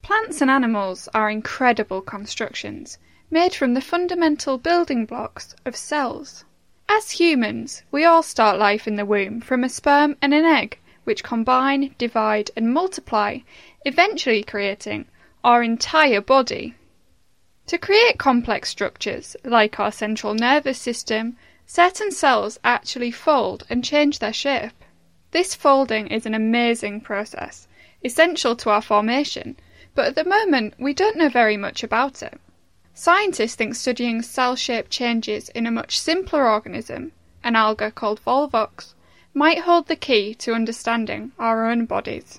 Plants and animals are incredible constructions, made from the fundamental building blocks of cells. As humans, we all start life in the womb from a sperm and an egg, which combine, divide, and multiply, eventually creating our entire body. To create complex structures, like our central nervous system, certain cells actually fold and change their shape. This folding is an amazing process, essential to our formation, but at the moment we don't know very much about it. Scientists think studying cell shape changes in a much simpler organism, an alga called Volvox, might hold the key to understanding our own bodies.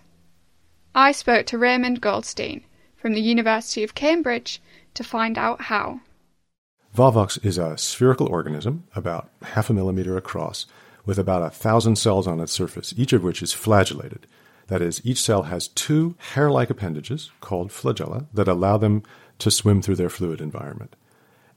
I spoke to Raymond Goldstein from the University of Cambridge to find out how. Volvox is a spherical organism about 0.5 millimeter across with about 1,000 cells on its surface, each of which is flagellated. That is, each cell has two hair-like appendages, called flagella, that allow them to swim through their fluid environment.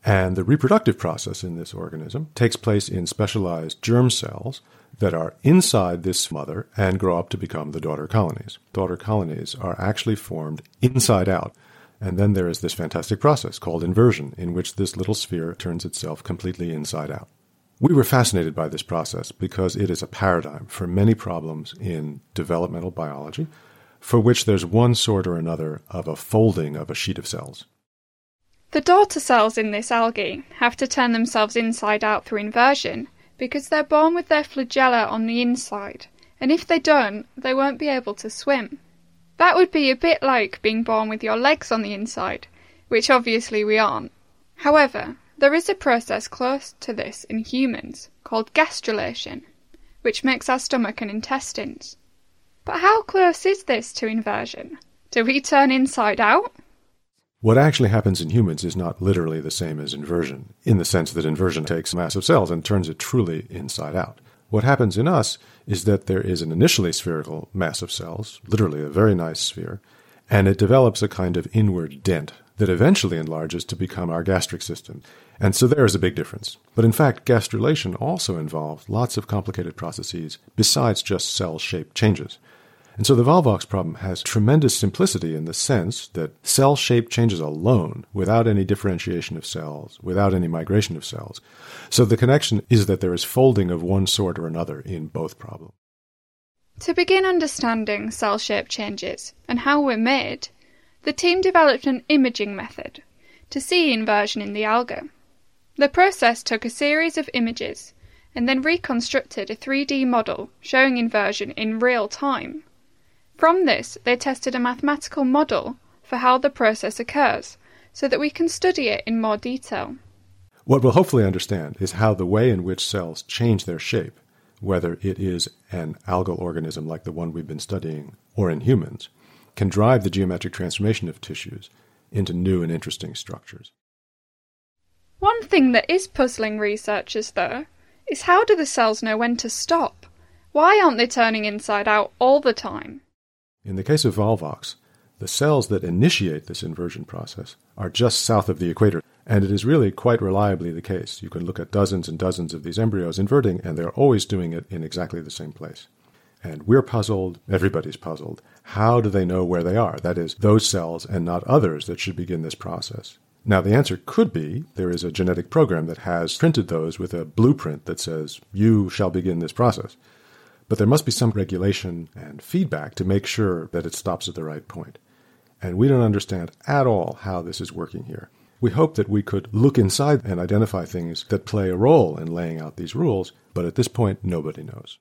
And the reproductive process in this organism takes place in specialized germ cells that are inside this mother and grow up to become the daughter colonies. Daughter colonies are actually formed inside out. And then there is this fantastic process called inversion, in which this little sphere turns itself completely inside out. We were fascinated by this process because it is a paradigm for many problems in developmental biology, for which there's one sort or another of a folding of a sheet of cells. The daughter cells in this algae have to turn themselves inside out through inversion because they're born with their flagella on the inside, and if they don't, they won't be able to swim. That would be a bit like being born with your legs on the inside, which obviously we aren't. However, there is a process close to this in humans called gastrulation, which makes our stomach and intestines. But how close is this to inversion? Do we turn inside out? What actually happens in humans is not literally the same as inversion, in the sense that inversion takes a mass of cells and turns it truly inside out. What happens in us is that there is an initially spherical mass of cells, literally a very nice sphere, and it develops a kind of inward dent that eventually enlarges to become our gastric system. And so there is a big difference. But in fact, gastrulation also involves lots of complicated processes besides just cell shape changes. And so the Volvox problem has tremendous simplicity in the sense that cell shape changes alone, without any differentiation of cells, without any migration of cells. So the connection is that there is folding of one sort or another in both problems. To begin understanding cell shape changes and how we're made, the team developed an imaging method to see inversion in the alga. The process took a series of images and then reconstructed a 3D model showing inversion in real time. From this, they tested a mathematical model for how the process occurs so that we can study it in more detail. What we'll hopefully understand is how the way in which cells change their shape, whether it is an algal organism like the one we've been studying or in humans, can drive the geometric transformation of tissues into new and interesting structures. One thing that is puzzling researchers, though, is how do the cells know when to stop? Why aren't they turning inside out all the time? In the case of Volvox, the cells that initiate this inversion process are just south of the equator, and it is really quite reliably the case. You can look at dozens and dozens of these embryos inverting, and they're always doing it in exactly the same place. And we're puzzled, everybody's puzzled. How do they know where they are? That is, those cells and not others that should begin this process. Now, the answer could be there is a genetic program that has printed those with a blueprint that says, you shall begin this process. But there must be some regulation and feedback to make sure that it stops at the right point. And we don't understand at all how this is working here. We hope that we could look inside and identify things that play a role in laying out these rules, but at this point, nobody knows.